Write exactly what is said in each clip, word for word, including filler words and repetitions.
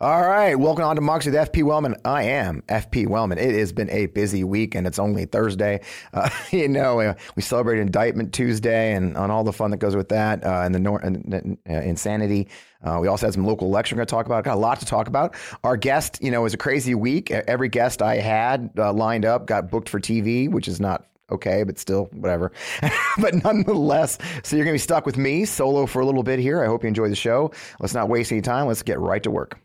All right, welcome on to Moxie with F P. Wellman. I am F P. Wellman. It has been a busy week, and it's only Thursday. Uh, you know, uh, we celebrated Indictment Tuesday and on all the fun that goes with that uh, and the nor- and, uh, insanity. Uh, we also had some local election we're going to talk about. Got a lot to talk about. Our guest, you know, it was a crazy week. Every guest I had uh, lined up got booked for T V, which is not okay, but still, whatever. But nonetheless, so you're going to be stuck with me solo for a little bit here. I hope you enjoy the show. Let's not waste any time. Let's get right to work.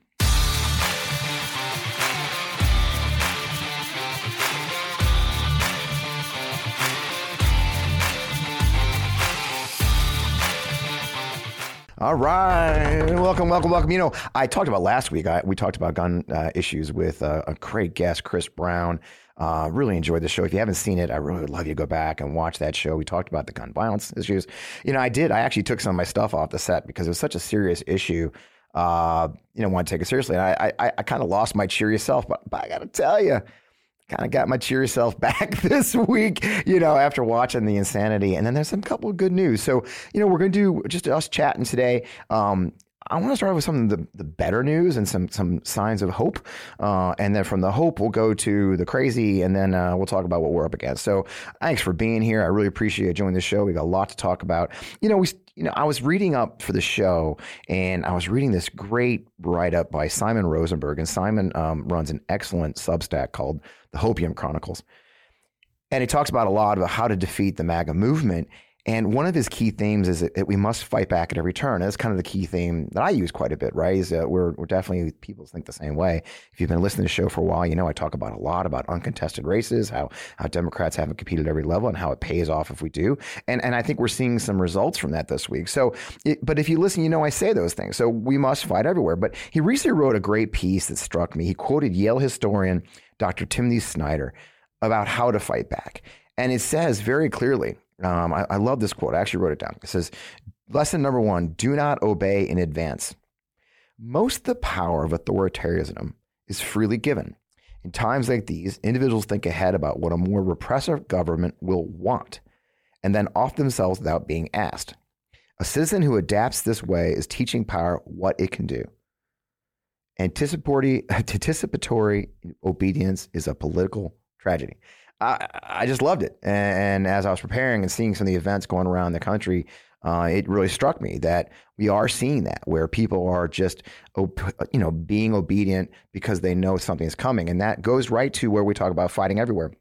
All right. Welcome, welcome, welcome. You know, I talked about last week, I, we talked about gun uh, issues with uh, a great guest, Chris Brown. Uh, really enjoyed the show. If you haven't seen it, I really would love you to go back and watch that show. We talked about the gun violence issues. You know, I did. I actually took some of my stuff off the set because it was such a serious issue. Uh, you know, want to take it seriously. And I, I, I kind of lost my cheery self, but, but I got to tell you, kind of got my cheery self back this week, you know, after watching the insanity. And then there's some couple of good news. So, you know, we're going to do just us chatting today. Um, I want to start with some of the, the better news and some some signs of hope. Uh, and then from the hope, we'll go to the crazy, and then uh, we'll talk about what we're up against. So thanks for being here. I really appreciate you joining the show. We got a lot to talk about. You know, we you know I was reading up for the show, and I was reading this great write-up by Simon Rosenberg. And Simon um, runs an excellent Substack called the Hopium Chronicles. And he talks about a lot about how to defeat the MAGA movement. And one of his key themes is that we must fight back at every turn. And that's kind of the key theme that I use quite a bit, right? Is that we're, we're definitely, people think the same way. If you've been listening to the show for a while, you know I talk about a lot about uncontested races, how how Democrats haven't competed at every level and how it pays off if we do. And and I think we're seeing some results from that this week. So, it, but if you listen, you know I say those things. So we must fight everywhere. But he recently wrote a great piece that struck me. He quoted Yale historian Doctor Timothy Snyder about how to fight back. And it says very clearly, Um, I, I love this quote. I actually wrote it down. It says, lesson number one, do not obey in advance. Most of the power of authoritarianism is freely given. In times like these, individuals think ahead about what a more repressive government will want and then off themselves without being asked. A citizen who adapts this way is teaching power what it can do. Anticipatory, anticipatory obedience is a political tragedy. I, I just loved it. And, and as I was preparing and seeing some of the events going around the country, uh, it really struck me that we are seeing that where people are just, you know, being obedient because they know something is coming. And that goes right to where we talk about fighting everywhere.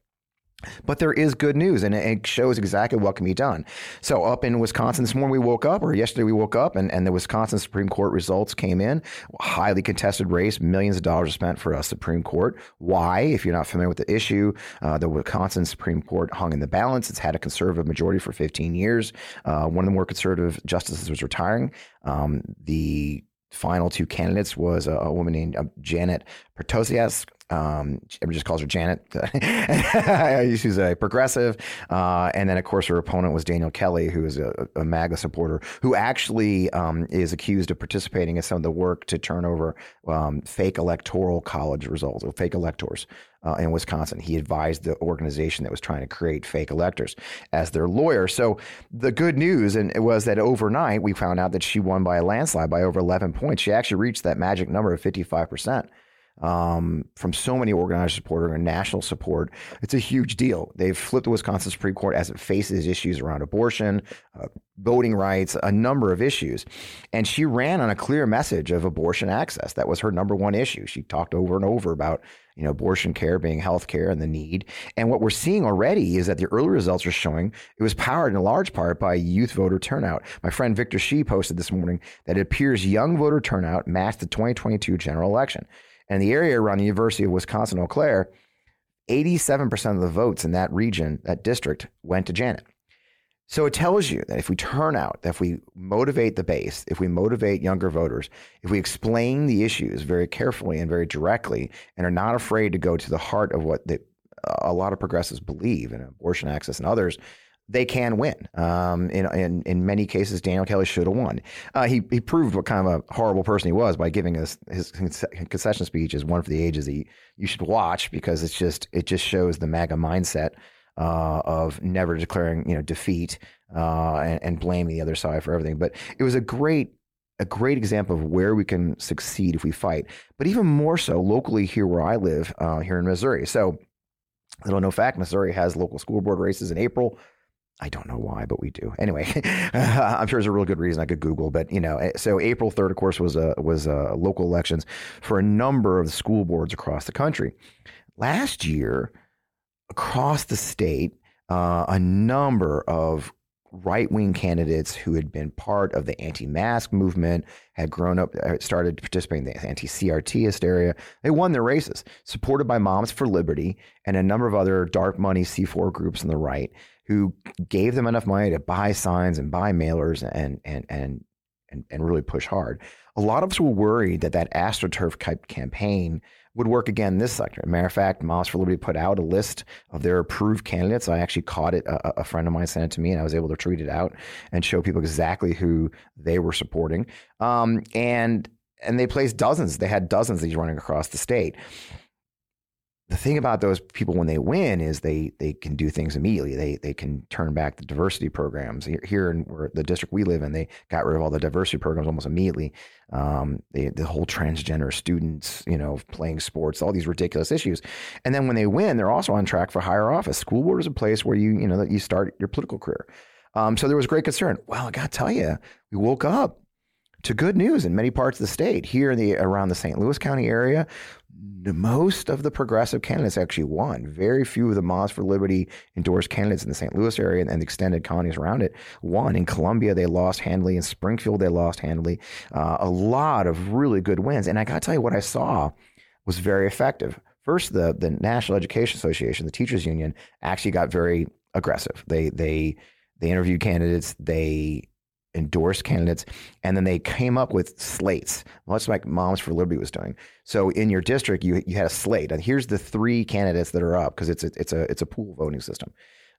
But there is good news, and it shows exactly what can be done. So up in Wisconsin this morning, we woke up, or yesterday we woke up, and, and the Wisconsin Supreme Court results came in. Highly contested race, millions of dollars spent for a Supreme Court. Why? If you're not familiar with the issue, uh, the Wisconsin Supreme Court hung in the balance. It's had a conservative majority for fifteen years. Uh, one of the more conservative justices was retiring. Um, the final two candidates was a, a woman named Janet Protasiewicz. Um, everybody just calls her Janet. She's a progressive. Uh, and then, of course, her opponent was Daniel Kelly, who is a, a MAGA supporter, who actually um, is accused of participating in some of the work to turn over um, fake electoral college results or fake electors uh, in Wisconsin. He advised the organization that was trying to create fake electors as their lawyer. So the good news and it was that overnight we found out that she won by a landslide by over eleven points. She actually reached that magic number of fifty-five percent. Um, from so many organized support and national support. It's a huge deal. They've flipped the Wisconsin Supreme Court as it faces issues around abortion, uh, voting rights, a number of issues. And she ran on a clear message of abortion access. That was her number one issue. She talked over and over about, you know, abortion care being health care and the need. And what we're seeing already is that the early results are showing it was powered in large part by youth voter turnout. My friend Victor Shee posted this morning that it appears young voter turnout matched the twenty twenty-two general election. And the area around the University of Wisconsin-Eau Claire, eighty-seven percent of the votes in that region, that district, went to Janet. So it tells you that if we turn out, that if we motivate the base, if we motivate younger voters, if we explain the issues very carefully and very directly and are not afraid to go to the heart of what the, a lot of progressives believe in abortion access and others, they can win. Um, in, in in many cases, Daniel Kelly should have won. Uh, he he proved what kind of a horrible person he was by giving us his concession speech as one for the ages. He you should watch because it's just it just shows the MAGA mindset uh, of never declaring you know defeat uh, and, and blaming the other side for everything. But it was a great. a great example of where we can succeed if we fight, but even more so locally here where I live, uh, here in Missouri. So little known fact, Missouri has local school board races in April. I don't know why, but we do. Anyway, I'm sure there's a real good reason I could Google, but you know, so April third, of course, was a, was a local elections for a number of school boards across the country. Last year, across the state, uh, a number of right-wing candidates who had been part of the anti-mask movement, had grown up, started participating in the anti-C R T hysteria. They won their races, supported by Moms for Liberty and a number of other dark money C four groups on the right, who gave them enough money to buy signs and buy mailers and and and and, and really push hard. A lot of us were worried that that AstroTurf type campaign would work again in this sector. As a matter of fact, Moms for Liberty put out a list of their approved candidates. I actually caught it. A, a friend of mine sent it to me, and I was able to tweet it out and show people exactly who they were supporting. Um, and and they placed dozens. They had dozens of these running across the state. The thing about those people when they win is they they can do things immediately. They they can turn back the diversity programs. Here in where the district we live in, they got rid of all the diversity programs almost immediately. Um, they, the whole transgender students, you know, playing sports, all these ridiculous issues. And then when they win, they're also on track for higher office. School board is a place where you, you know, that you start your political career. Um, so there was great concern. Well, I got to tell you, we woke up to good news in many parts of the state. Here in the around the Saint Louis County area, most of the progressive candidates actually won. Very few of the Moms for Liberty endorsed candidates in the Saint Louis area and, and the extended counties around it won. In Columbia, they lost handily. In Springfield, they lost handily. Uh, a lot of really good wins. And I got to tell you, what I saw was very effective. First, the the National Education Association, the teachers union, actually got very aggressive. They they they interviewed candidates. They endorsed candidates, and then they came up with slates, much like Moms for Liberty was doing. So in your district, you you had a slate, and here's the three candidates that are up, because it's a, it's a it's a pool voting system.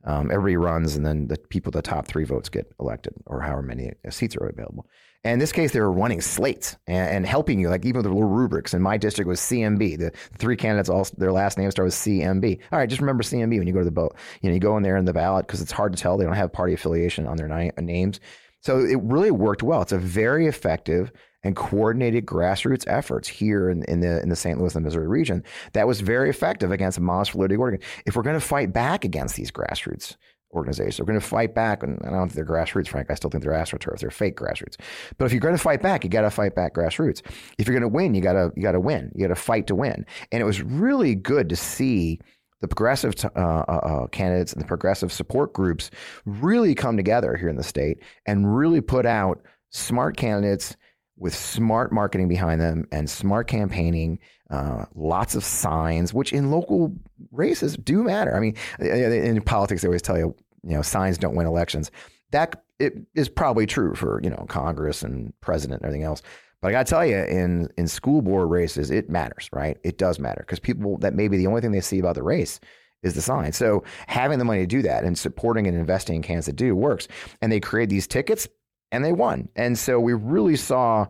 Um, everybody runs, and then the people, the top three votes get elected, or however many seats are available. And in this case, they were running slates and, and helping you, like even with the little rubrics. And my district was C M B. The three candidates, all their last name start with C M B. All right, just remember C M B when you go to the vote. You know, you go in there in the ballot, because it's hard to tell. They don't have party affiliation on their ni- names. So it really worked well. It's a very effective and coordinated grassroots efforts here in, in the in the Saint Louis and Missouri region that was very effective against Moms for Liberty. If we're going to fight back against these grassroots organizations, we're going to fight back, and I don't think they're grassroots, Frank. I still think they're AstroTurf. They're fake grassroots. But if you're going to fight back, you got to fight back grassroots. If you're going to win, you got to you got to win. You got to fight to win. And it was really good to see the progressive uh, uh, candidates and the progressive support groups really come together here in the state and really put out smart candidates with smart marketing behind them and smart campaigning, uh, lots of signs, which in local races do matter. I mean, in politics, they always tell you, you know, signs don't win elections. That it is probably true for, you know, Congress and president and everything else. But I got to tell you, in, in school board races, it matters, right? It does matter, because people, that maybe the only thing they see about the race is the sign. So having the money to do that and supporting and investing in candidates that do works. And they created these tickets, and they won. And so we really saw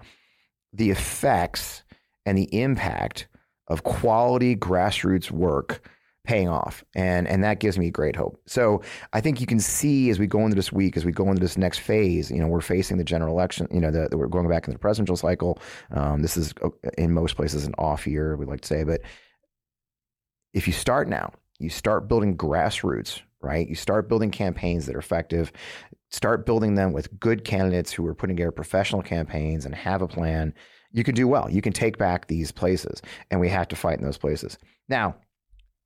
the effects and the impact of quality grassroots work paying off. And, and that gives me great hope. So I think you can see as we go into this week, as we go into this next phase, you know, we're facing the general election, you know, the, the, we're going back into the presidential cycle. Um, this is in most places an off year, we like to say, but if you start now, you start building grassroots, right? You start building campaigns that are effective, start building them with good candidates who are putting together professional campaigns and have a plan. You can do well, you can take back these places, and we have to fight in those places. Now,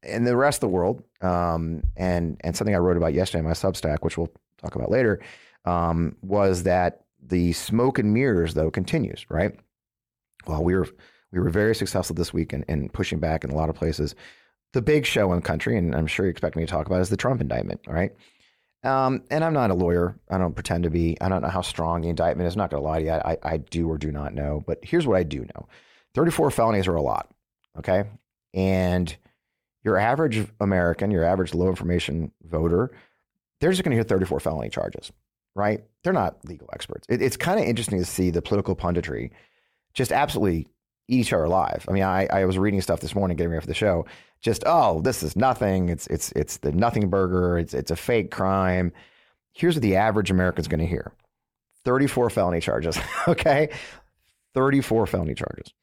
in the rest of the world, um, and and something I wrote about yesterday in my Substack, which we'll talk about later, um, was that the smoke and mirrors, though, continues, right? Well, we were we were very successful this week in, in pushing back in a lot of places. The big show in the country, and I'm sure you expect me to talk about, is the Trump indictment, right? Um, and I'm not a lawyer. I don't pretend to be. I don't know how strong the indictment is. I'm not going to lie to you. I, I, I do or do not know. But here's what I do know. thirty-four felonies are a lot, okay? And your average American, your average low information voter, they're just going to hear thirty-four felony charges, right? They're not legal experts. It, it's kind of interesting to see the political punditry just absolutely eat each other alive. I mean, I, I was reading stuff this morning, getting ready for the show. Just, oh, this is nothing. It's it's it's the nothing burger. It's it's a fake crime. Here's what the average American's going to hear: thirty-four felony charges. Okay. thirty-four felony charges.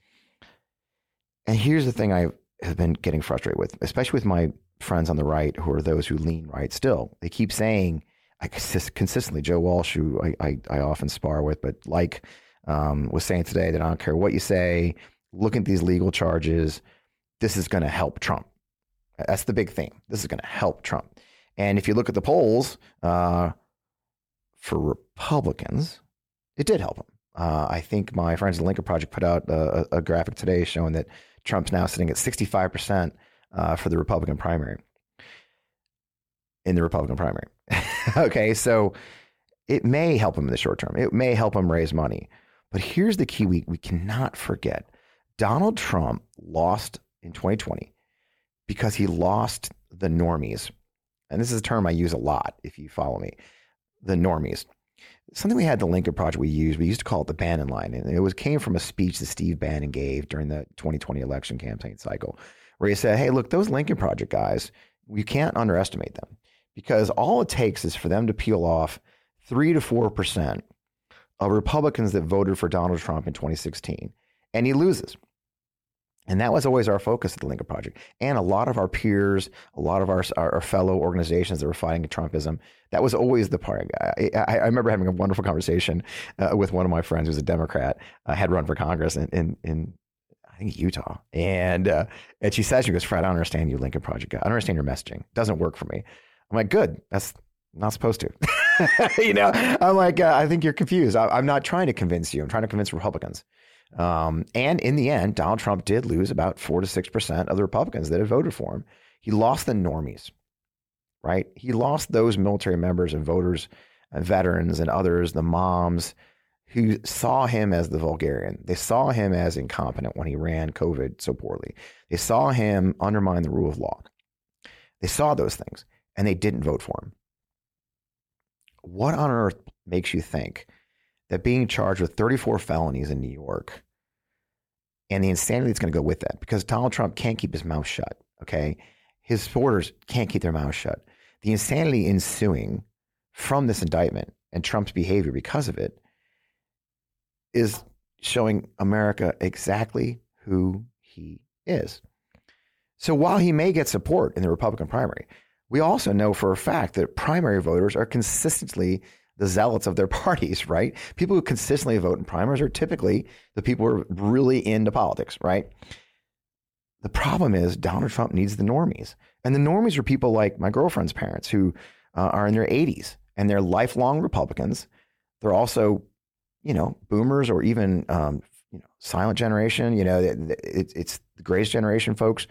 And here's the thing I have been getting frustrated with, especially with my friends on the right who are those who lean right still. They keep saying, I consist, consistently, Joe Walsh, who I, I, I often spar with, but like um, was saying today that I don't care what you say, look at these legal charges. This is going to help Trump. That's the big thing. This is going to help Trump. And if you look at the polls uh, for Republicans, it did help him. Uh, I think my friends at the Lincoln Project put out a, a graphic today showing that Trump's now sitting at sixty-five percent uh, for the Republican primary. In the Republican primary. Okay, so it may help him in the short term. It may help him raise money. But here's the key we, we cannot forget. Donald Trump lost in twenty twenty because he lost the normies. And this is a term I use a lot if you follow me. The normies. Something we had the Lincoln Project we used, we used to call it the Bannon line. And it was came from a speech that Steve Bannon gave during the twenty twenty election campaign cycle where he said, hey, look, those Lincoln Project guys, you can't underestimate them because all it takes is for them to peel off three to four percent of Republicans that voted for Donald Trump in twenty sixteen. And he loses. And that was always our focus at the Lincoln Project. And a lot of our peers, a lot of our, our, our fellow organizations that were fighting Trumpism, that was always the part. I, I, I remember having a wonderful conversation uh, with one of my friends who's a Democrat, uh, had run for Congress in, in, in I think, Utah. And uh, and she says, she goes, Fred, I don't understand you, Lincoln Project guy. I don't understand your messaging. It doesn't work for me. I'm like, good. That's not supposed to. You know, I'm like, uh, I think you're confused. I, I'm not trying to convince you. I'm trying to convince Republicans. Um, and in the end, Donald Trump did lose about four to six percent of the Republicans that had voted for him. He lost the normies, right? He lost those military members and voters and veterans and others, the moms who saw him as the vulgarian. They saw him as incompetent when he ran COVID so poorly. They saw him undermine the rule of law. They saw those things and they didn't vote for him. What on earth makes you think that being charged with thirty-four felonies in New York and the insanity that's going to go with that, because Donald Trump can't keep his mouth shut, okay? His supporters can't keep their mouth shut. The insanity ensuing from this indictment and Trump's behavior because of it is showing America exactly who he is. So while he may get support in the Republican primary, we also know for a fact that primary voters are consistently the zealots of their parties, right? People who consistently vote in primaries are typically the people who are really into politics, right? The problem is Donald Trump needs the normies. And the normies are people like my girlfriend's parents who uh, are in their eighties and they're lifelong Republicans. They're also, you know, boomers or even, um, you know, silent generation, you know, it, it, it's the greatest generation folks.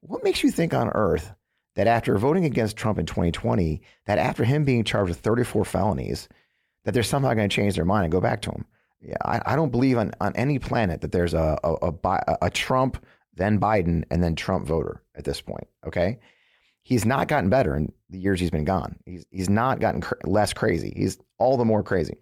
What makes you think on earth that after voting against Trump in twenty twenty, that after him being charged with thirty-four felonies, that they're somehow going to change their mind and go back to him? Yeah, I, I don't believe on, on any planet that there's a a, a a Trump, then Biden, and then Trump voter at this point, okay? He's not gotten better in the years he's been gone. He's he's not gotten cr- less crazy. He's all the more crazy.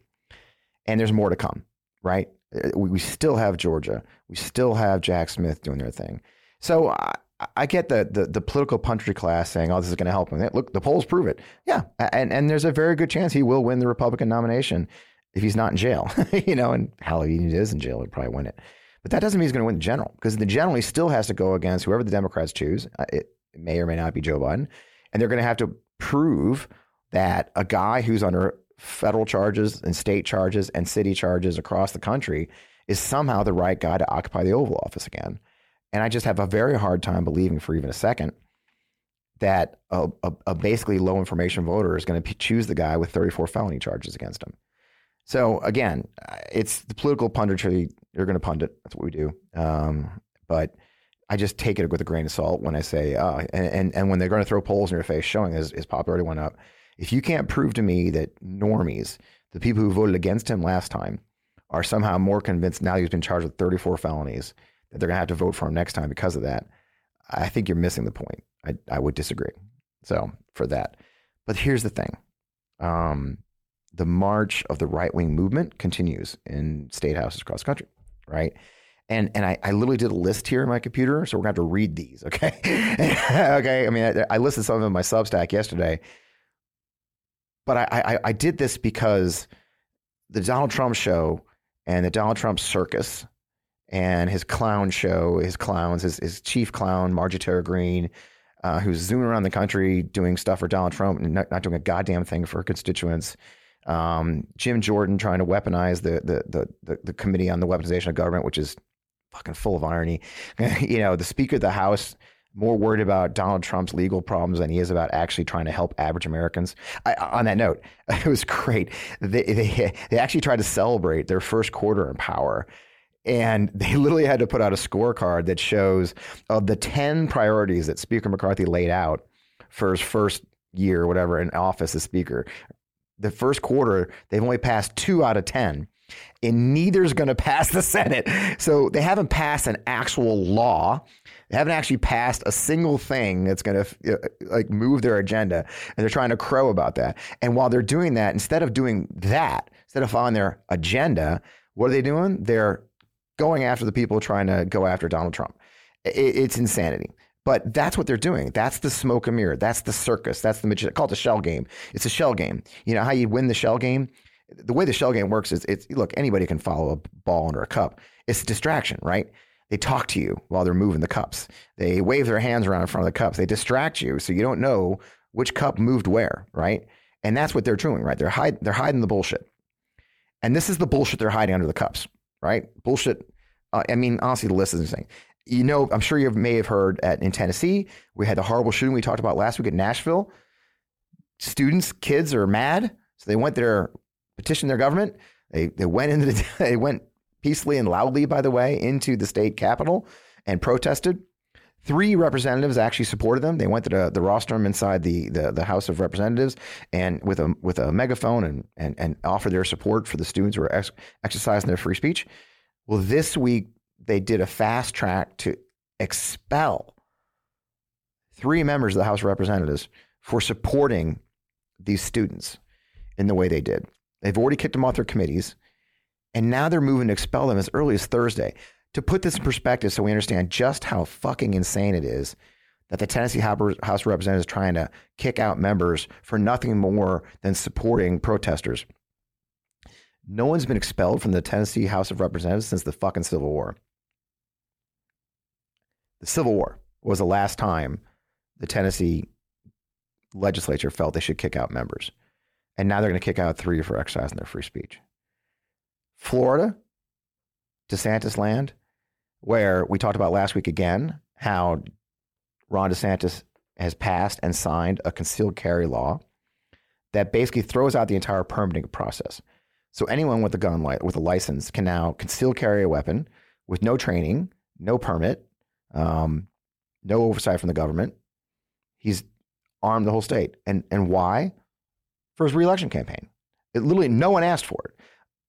And there's more to come, right? We, we still have Georgia. We still have Jack Smith doing their thing. So I, I get the, the the political punditry class saying, oh, this is going to help him. Look, the polls prove it. Yeah. And and there's a very good chance he will win the Republican nomination if he's not in jail, you know, and Halloween is in jail, he'll probably win it. But that doesn't mean he's going to win the general, because the general, he still has to go against whoever the Democrats choose. It may or may not be Joe Biden. And they're going to have to prove that a guy who's under federal charges and state charges and city charges across the country is somehow the right guy to occupy the Oval Office again. And I just have a very hard time believing for even a second that a, a, a basically low information voter is going to p- choose the guy with thirty-four felony charges against him. So again, it's the political punditry. You're going to pundit. That's what we do. Um, but I just take it with a grain of salt when I say, uh, and, and, and when they're going to throw polls in your face showing his, his popularity went up, if you can't prove to me that normies, the people who voted against him last time, are somehow more convinced now he's been charged with thirty-four felonies, that they're going to have to vote for him next time because of that, I think you're missing the point. I, I would disagree. So for that. But here's the thing. Um, the march of the right-wing movement continues in state houses across the country, right? And and I, I literally did a list here in my computer, so we're going to have to read these, okay? Okay, I mean, I, I listed some of them in my Substack yesterday. But I, I, I did this because the Donald Trump show and the Donald Trump circus and his clown show, his clowns, his, his chief clown, Marjorie Taylor Greene, uh, who's zooming around the country doing stuff for Donald Trump and not, not doing a goddamn thing for her constituents. Um, Jim Jordan trying to weaponize the, the the the the Committee on the Weaponization of Government, which is fucking full of irony. You know, the Speaker of the House, more worried about Donald Trump's legal problems than he is about actually trying to help average Americans. I, on that note, it was great. They, they they actually tried to celebrate their first quarter in power. And they literally had to put out a scorecard that shows of the ten priorities that Speaker McCarthy laid out for his first year or whatever in office as Speaker. The first quarter, they've only passed two out of ten. And neither's going to pass the Senate. So they haven't passed an actual law. They haven't actually passed a single thing that's going to like move their agenda. And they're trying to crow about that. And while they're doing that, instead of doing that, instead of following their agenda, what are they doing? They're going after the people trying to go after Donald Trump. It's insanity. But that's what they're doing. That's the smoke and mirror. That's the circus. That's the, call it a shell game. It's a shell game. You know how you win the shell game? The way the shell game works is, it's look, anybody can follow a ball under a cup. It's a distraction, right? They talk to you while they're moving the cups. They wave their hands around in front of the cups. They distract you so you don't know which cup moved where, right? And that's what they're doing, right? They're, hide, they're hiding the bullshit. And this is the bullshit they're hiding under the cups, right? Bullshit. Uh, I mean, honestly, the list is insane. You know, I'm sure you may have heard at, in Tennessee, we had the horrible shooting we talked about last week at Nashville. Students, kids are mad. So they went there... petitioned their government. They they went into the, they went peacefully and loudly, by the way, into the state capitol and protested. Three representatives actually supported them. They went to the, the rostrum inside the, the the House of Representatives and with a with a megaphone and and and offered their support for the students who were ex- exercising their free speech. Well, this week they did a fast track to expel three members of the House of Representatives for supporting these students in the way they did. They've already kicked them off their committees, and now they're moving to expel them as early as Thursday. To put this in perspective so we understand just how fucking insane it is that the Tennessee House of Representatives is trying to kick out members for nothing more than supporting protesters. No one's been expelled from the Tennessee House of Representatives since the fucking Civil War. The Civil War was the last time the Tennessee legislature felt they should kick out members. And now they're going to kick out three for exercising their free speech. Florida, DeSantis land, where we talked about last week again, how Ron DeSantis has passed and signed a concealed carry law that basically throws out the entire permitting process. So anyone with a gun, li- with a license can now conceal carry a weapon with no training, no permit, um, no oversight from the government. He's armed the whole state. And and why? For his re-election campaign. It, literally no one asked for it.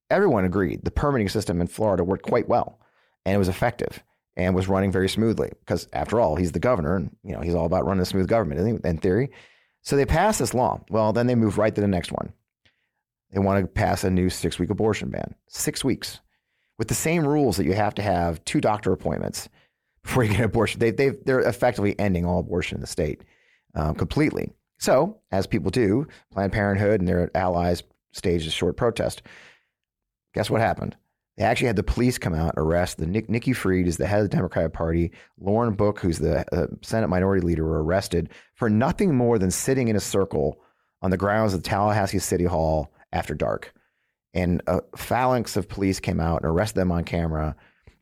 Everyone agreed the permitting system in Florida worked quite well, and it was effective and was running very smoothly because, after all, he's the governor and, you know, he's all about running a smooth government, isn't he, in theory. So they passed this law. Well, then they moved right to the next one. They want to pass a new six-week abortion ban. Six weeks. With the same rules that you have to have two doctor appointments before you get an abortion. They, they've, they're effectively ending all abortion in the state um, completely. So, as people do, Planned Parenthood and their allies staged a short protest. Guess what happened? They actually had the police come out, arrest the Nick, Nikki Fried, who's the head of the Democratic Party. Lauren Book, who's the uh, Senate Minority Leader, were arrested for nothing more than sitting in a circle on the grounds of Tallahassee City Hall after dark. And a phalanx of police came out and arrested them on camera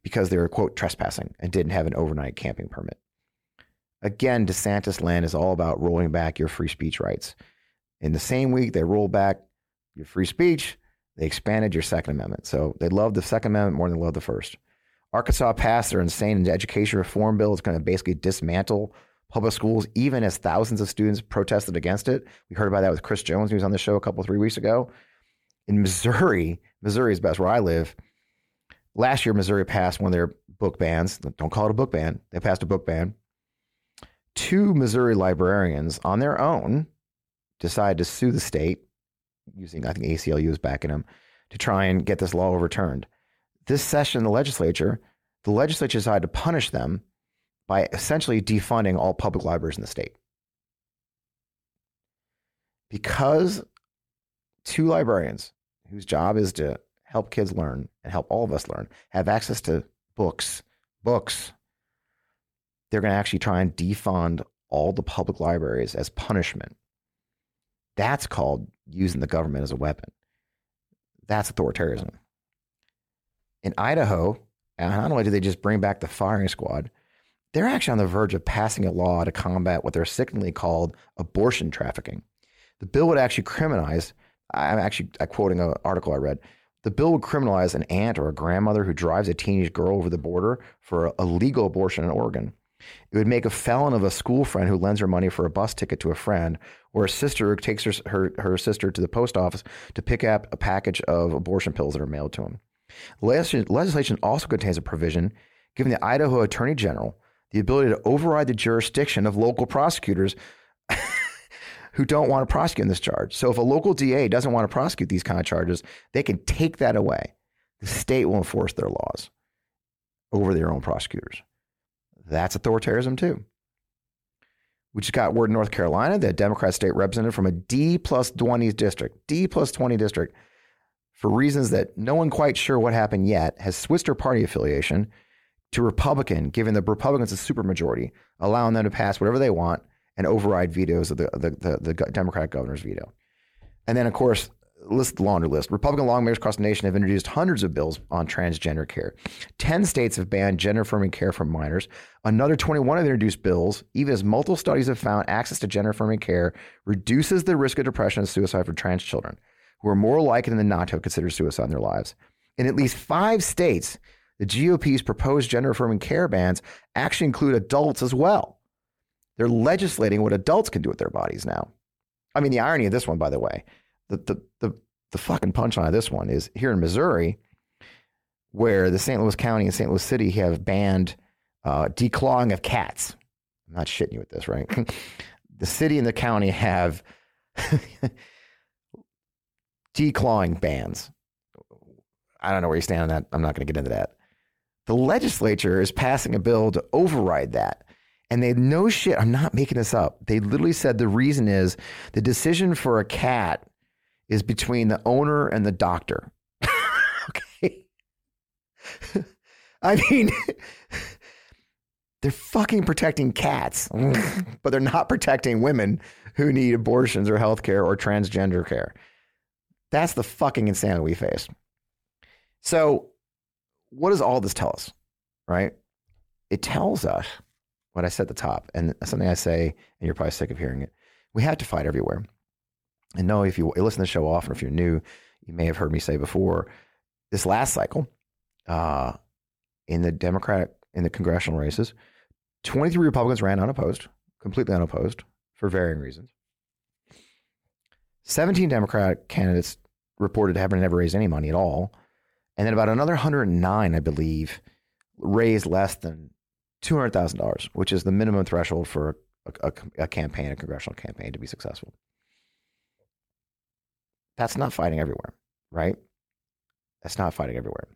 because they were, quote, trespassing and didn't have an overnight camping permit. Again, DeSantis land is all about rolling back your free speech rights. In the same week, they roll back your free speech. They expanded your Second Amendment. So they love the Second Amendment more than they love the First. Arkansas passed their insane education reform bill. It's going to basically dismantle public schools, even as thousands of students protested against it. We heard about that with Chris Jones. He was on the show a couple, three weeks ago. In Missouri, Missouri is best where I live. Last year, Missouri passed one of their book bans. Don't call it a book ban. They passed a book ban. Two Missouri librarians on their own decided to sue the state using, I think A C L U is backing them, to try and get this law overturned. This session, the legislature, the legislature decided to punish them by essentially defunding all public libraries in the state. Because two librarians whose job is to help kids learn and help all of us learn, have access to books, books. They're going to actually try and defund all the public libraries as punishment. That's called using the government as a weapon. That's authoritarianism. In Idaho, not only do they just bring back the firing squad, they're actually on the verge of passing a law to combat what they're sickeningly called abortion trafficking. The bill would actually criminalize, I'm actually I'm quoting an article I read, the bill would criminalize an aunt or a grandmother who drives a teenage girl over the border for a legal abortion in Oregon. It would make a felon of a school friend who lends her money for a bus ticket to a friend, or a sister who takes her, her, her sister to the post office to pick up a package of abortion pills that are mailed to him. Legis- legislation also contains a provision giving the Idaho Attorney General the ability to override the jurisdiction of local prosecutors who don't want to prosecute this charge. So if a local D A doesn't want to prosecute these kind of charges, they can take that away. The state will enforce their laws over their own prosecutors. That's authoritarianism too. We just got word in North Carolina that a Democrat state representative from a D plus twenty district, D plus twenty district, for reasons that no one quite sure what happened yet, has switched her party affiliation to Republican, giving the Republicans a supermajority, allowing them to pass whatever they want and override vetoes of the, the, the, the Democratic governor's veto. And then, of course, list the laundry list. Republican lawmakers across the nation have introduced hundreds of bills on transgender care. ten states have banned gender-affirming care for minors. Another twenty-one have introduced bills, even as multiple studies have found access to gender-affirming care reduces the risk of depression and suicide for trans children, who are more likely than not to consider suicide in their lives. In at least five states, the G O P's proposed gender-affirming care bans actually include adults as well. They're legislating what adults can do with their bodies now. I mean, the irony of this one, by the way, The, the the the fucking punchline of this one is here in Missouri, where the Saint Louis County and Saint Louis City have banned uh, declawing of cats. I'm not shitting you with this, right? The city and the county have declawing bans. I don't know where you stand on that. I'm not going to get into that. The legislature is passing a bill to override that. And they no shit. I'm not making this up. They literally said the reason is the decision for a cat is between the owner and the doctor. Okay. I mean, they're fucking protecting cats, but they're not protecting women who need abortions or healthcare or transgender care. That's the fucking insanity we face. So what does all this tell us, right? It tells us what I said at the top, and something I say, and you're probably sick of hearing it. We have to fight everywhere. And no, if you listen to the show often, if you're new, you may have heard me say before, this last cycle, uh, in the Democratic, in the congressional races, twenty-three Republicans ran unopposed, completely unopposed, for varying reasons. seventeen Democratic candidates reported having never raised any money at all. And then about another one hundred nine, I believe, raised less than two hundred thousand dollars, which is the minimum threshold for a, a, a campaign, a congressional campaign, to be successful. That's not fighting everywhere, right? That's not fighting everywhere.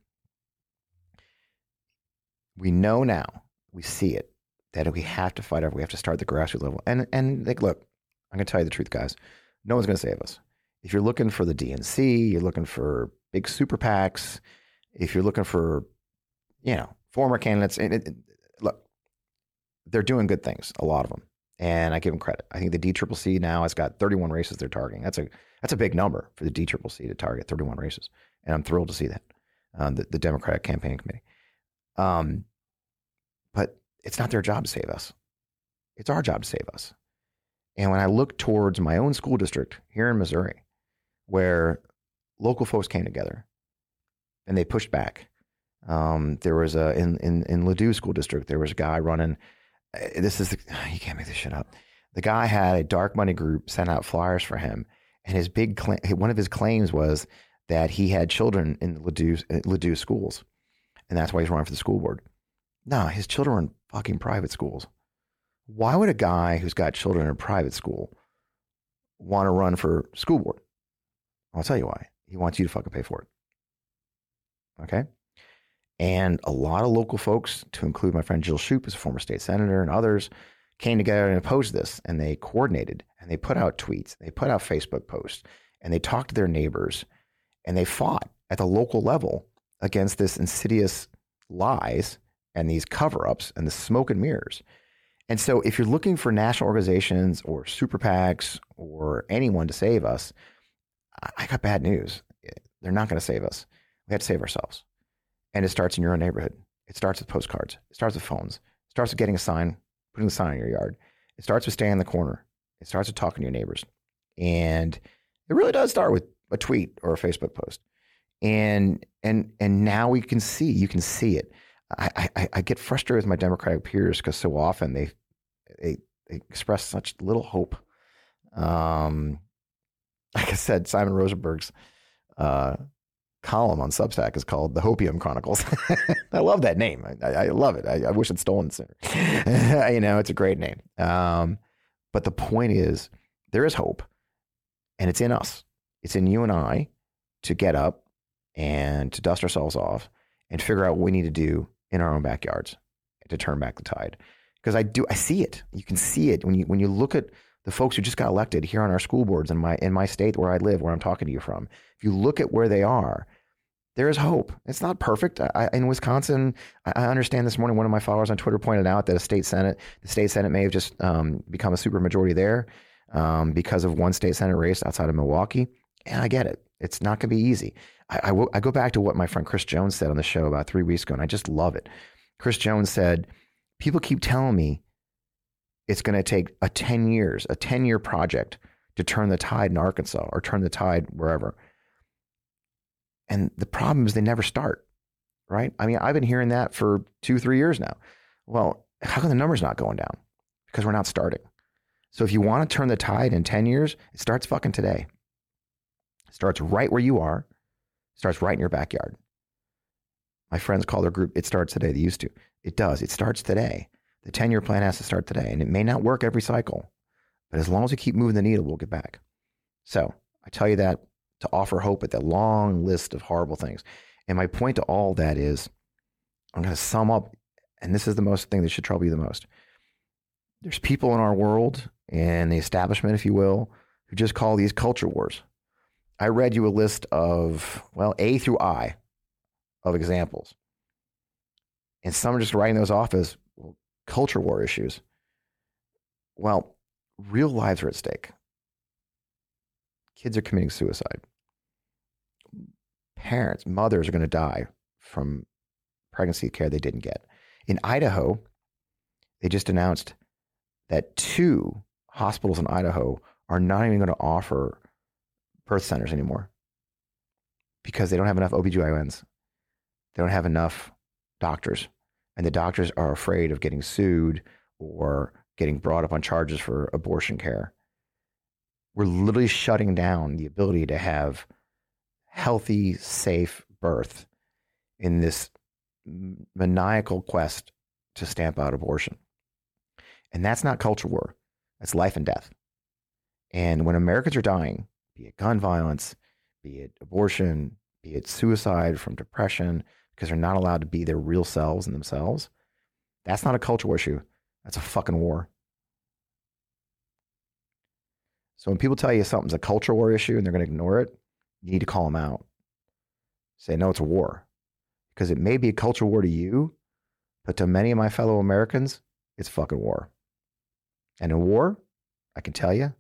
We know now, we see it, that we have to fight everywhere. We have to start at the grassroots level. And, and like, look, I'm going to tell you the truth, guys. No one's going to save us. If you're looking for the D N C, you're looking for big super PACs, if you're looking for, you know, former candidates, and it, it, look, they're doing good things, a lot of them. And I give them credit. I think the D C C C now has got thirty-one races they're targeting. That's a that's a big number for the D C C C to target thirty-one races, and I'm thrilled to see that. Um, the, the Democratic Campaign Committee. Um, but it's not their job to save us; it's our job to save us. And when I look towards my own school district here in Missouri, where local folks came together and they pushed back, um, there was a in in in Ladue School District there was a guy running. This is, the, you can't make this shit up. The guy had a dark money group send out flyers for him. And his big claim, one of his claims was that he had children in the Ladue, Ladue schools. And that's why he's running for the school board. No, his children are in fucking private schools. Why would a guy who's got children in a private school want to run for school board? I'll tell you why. He wants you to fucking pay for it. Okay. And a lot of local folks, to include my friend Jill Shoup, who's a former state senator, and others, came together and opposed this. And they coordinated, and they put out tweets, they put out Facebook posts, and they talked to their neighbors. And they fought at the local level against this insidious lies and these cover-ups and the smoke and mirrors. And so if you're looking for national organizations or super PACs or anyone to save us, I got bad news. They're not going to save us. We have to save ourselves. And it starts in your own neighborhood. It starts with postcards. It starts with phones. It starts with getting a sign, putting a sign in your yard. It starts with staying in the corner. It starts with talking to your neighbors. And it really does start with a tweet or a Facebook post. And and and now we can see, you can see it. I I, I get frustrated with my Democratic peers because so often they, they they express such little hope. Um, like I said, Simon Rosenberg's uh, column on Substack is called The Hopium Chronicles. I love that name. I, I love it. I, I wish it's stolen sooner. You know, it's a great name. Um, but the point is, there is hope, and it's in us. It's in you and I to get up and to dust ourselves off and figure out what we need to do in our own backyards to turn back the tide. Because I do, I see it. You can see it when you when you look at the folks who just got elected here on our school boards in my in my state where I live, where I'm talking to you from. If you look at where they are, there is hope. It's not perfect. I, in Wisconsin, I understand this morning one of my followers on Twitter pointed out that a state senate, the state senate may have just um, become a supermajority there um, because of one state senate race outside of Milwaukee. And I get it. It's not going to be easy. I, I, w- I go back to what my friend Chris Jones said on the show about three weeks ago, and I just love it. Chris Jones said, people keep telling me it's going to take a ten years, a ten-year project to turn the tide in Arkansas or turn the tide wherever. And the problem is they never start, right? I mean, I've been hearing that for two, three years now. Well, how come the number's not going down? Because we're not starting. So if you want to turn the tide in ten years, it starts fucking today. It starts right where you are. It starts right in your backyard. My friends call their group, It Starts Today. They used to. It does. It starts today. The ten-year plan has to start today. And it may not work every cycle, but as long as we keep moving the needle, we'll get back. So I tell you that to offer hope at that long list of horrible things. And my point to all that is, I'm going to sum up, and this is the most thing that should trouble you the most. There's people in our world and the establishment, if you will, who just call these culture wars. I read you a list of, well, A through I of examples. And some are just writing those off as well, culture war issues. Well, real lives are at stake. Kids are committing suicide. Parents, mothers are going to die from pregnancy care they didn't get. In Idaho, they just announced that two hospitals in Idaho are not even going to offer birth centers anymore because they don't have enough O B G Y Ns. They don't have enough doctors, and the doctors are afraid of getting sued or getting brought up on charges for abortion care. We're literally shutting down the ability to have healthy, safe birth in this maniacal quest to stamp out abortion. And that's not culture war. That's life and death. And when Americans are dying, be it gun violence, be it abortion, be it suicide from depression, because they're not allowed to be their real selves and themselves, that's not a cultural issue. That's a fucking war. So when people tell you something's a cultural war issue and they're going to ignore it, you need to call them out. Say, no, it's a war. Because it may be a cultural war to you, but to many of my fellow Americans, it's fucking war. And in war, I can tell you,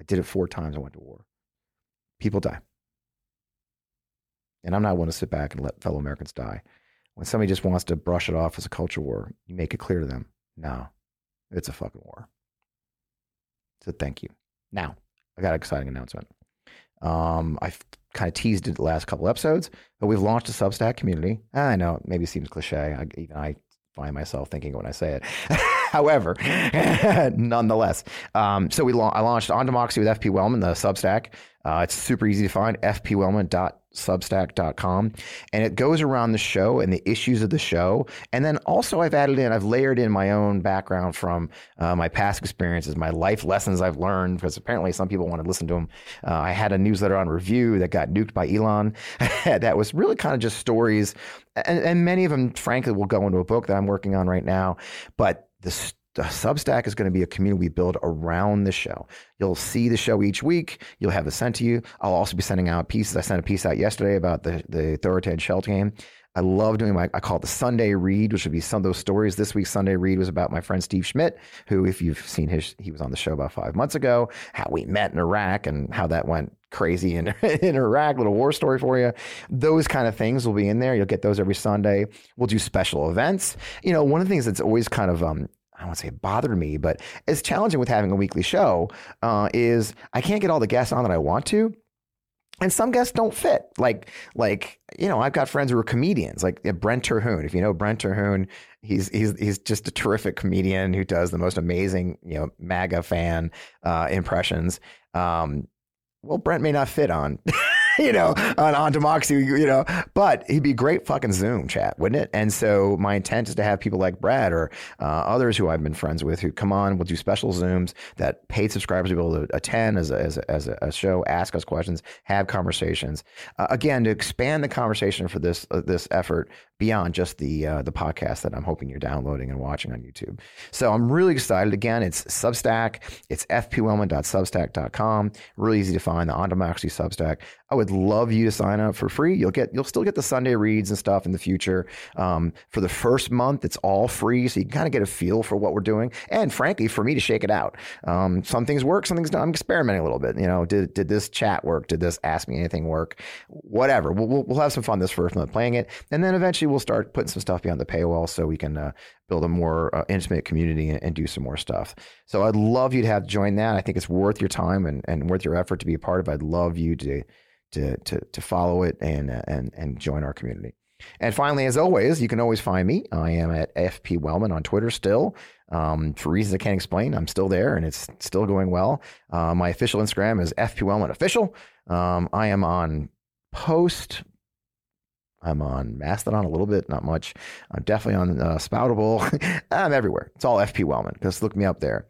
I did it four times I went to war. People die. And I'm not one to sit back and let fellow Americans die. When somebody just wants to brush it off as a culture war, you make it clear to them, no, it's a fucking war. So thank you. Now, I got an exciting announcement. Um, I've kind of teased it the last couple episodes, but we've launched a Substack community. I know, it maybe seems cliche. I, even I find myself thinking when I say it. However, nonetheless. Um, so we la- I launched On Democracy with F P Wellman, the Substack. Uh, it's super easy to find, f p wellman dot substack dot com. And it goes around the show and the issues of the show. And then also I've added in, I've layered in my own background from uh, my past experiences, my life lessons I've learned, because apparently some people want to listen to them. Uh, I had a newsletter on Review that got nuked by Elon. That was really kind of just stories. And, and many of them, frankly, will go into a book that I'm working on right now. But the The Substack is going to be a community we build around the show. You'll see the show each week. You'll have it sent to you. I'll also be sending out pieces. I sent a piece out yesterday about the, the Thoroughbred Shelter game. I love doing my, I call it the Sunday read, which would be some of those stories. This week's Sunday read was about my friend Steve Schmidt, who, if you've seen his, he was on the show about five months ago, how we met in Iraq and how that went crazy in, in Iraq, little war story for you. Those kind of things will be in there. You'll get those every Sunday. We'll do special events. You know, one of the things that's always kind of, um, I don't want to say it bothered me, but it's challenging with having a weekly show uh, is I can't get all the guests on that I want to. And some guests don't fit. Like, like you know, I've got friends who are comedians, like Brent Terhune. If you know Brent Terhune, he's he's he's just a terrific comedian who does the most amazing, you know, MAGA fan uh, impressions. Um, well, Brent may not fit on, you know, on, on Democracy, you know, but he'd be great fucking Zoom chat, wouldn't it? And so my intent is to have people like Brad or uh, others who I've been friends with who come on, we'll do special Zooms that paid subscribers will be able to attend as a, as a, as a show, ask us questions, have conversations. Uh, again, to expand the conversation for this uh, this effort beyond just the uh, the podcast that I'm hoping you're downloading and watching on YouTube. So I'm really excited. Again, it's Substack. It's f p wellman dot substack dot com. Really easy to find, the On Democracy Substack. I would love you to sign up for free. You'll get, you'll still get the Sunday reads and stuff in the future. Um, for the first month, it's all free. So you can kind of get a feel for what we're doing. And frankly, for me to shake it out. Um, some things work, some things don't. I'm experimenting a little bit. You know, did, did this chat work? Did this ask me anything work? Whatever. We'll, we'll, we'll have some fun this first month playing it. And then eventually we'll start putting some stuff behind the paywall so we can, uh, build a more uh, intimate community and, and do some more stuff. So I'd love you to have joined that. I think it's worth your time and, and worth your effort to be a part of. I'd love you to, to, to, to follow it and, and, and join our community. And finally, as always, you can always find me. I am at F P Wellman on Twitter still. Um, for reasons I can't explain, I'm still there and it's still going well. Uh, my official Instagram is F P Wellman Official. Um, I am on Post. I'm on Mastodon a little bit, not much. I'm definitely on uh, Spoutable. I'm everywhere. It's all F P Wellman. Just look me up there.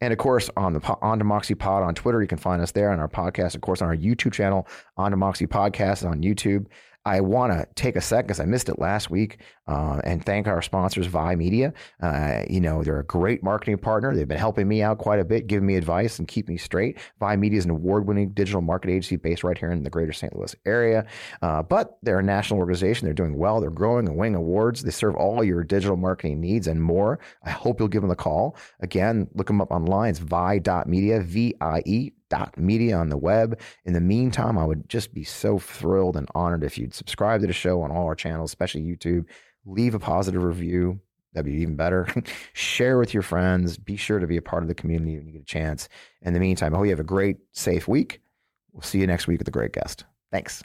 And of course, on the On Democracy Pod on Twitter, you can find us there on our podcast. Of course, on our YouTube channel, On Democracy Podcast on YouTube. I want to take a sec because I missed it last week uh, and thank our sponsors, Vi Media. Uh, you know, they're a great marketing partner. They've been helping me out quite a bit, giving me advice and keeping me straight. Vi Media is an award-winning digital market agency based right here in the greater Saint Louis area. Uh, but they're a national organization. They're doing well. They're growing and winning awards. They serve all your digital marketing needs and more. I hope you'll give them a call. Again, look them up online. It's vi dot media, V I E. Dot media on the web. In the meantime, I would just be so thrilled and honored if you'd subscribe to the show on all our channels, especially YouTube. Leave a positive review. That'd be even better. Share with your friends. Be sure to be a part of the community when you get a chance. In the meantime, I hope you have a great, safe week. We'll see you next week with a great guest. Thanks.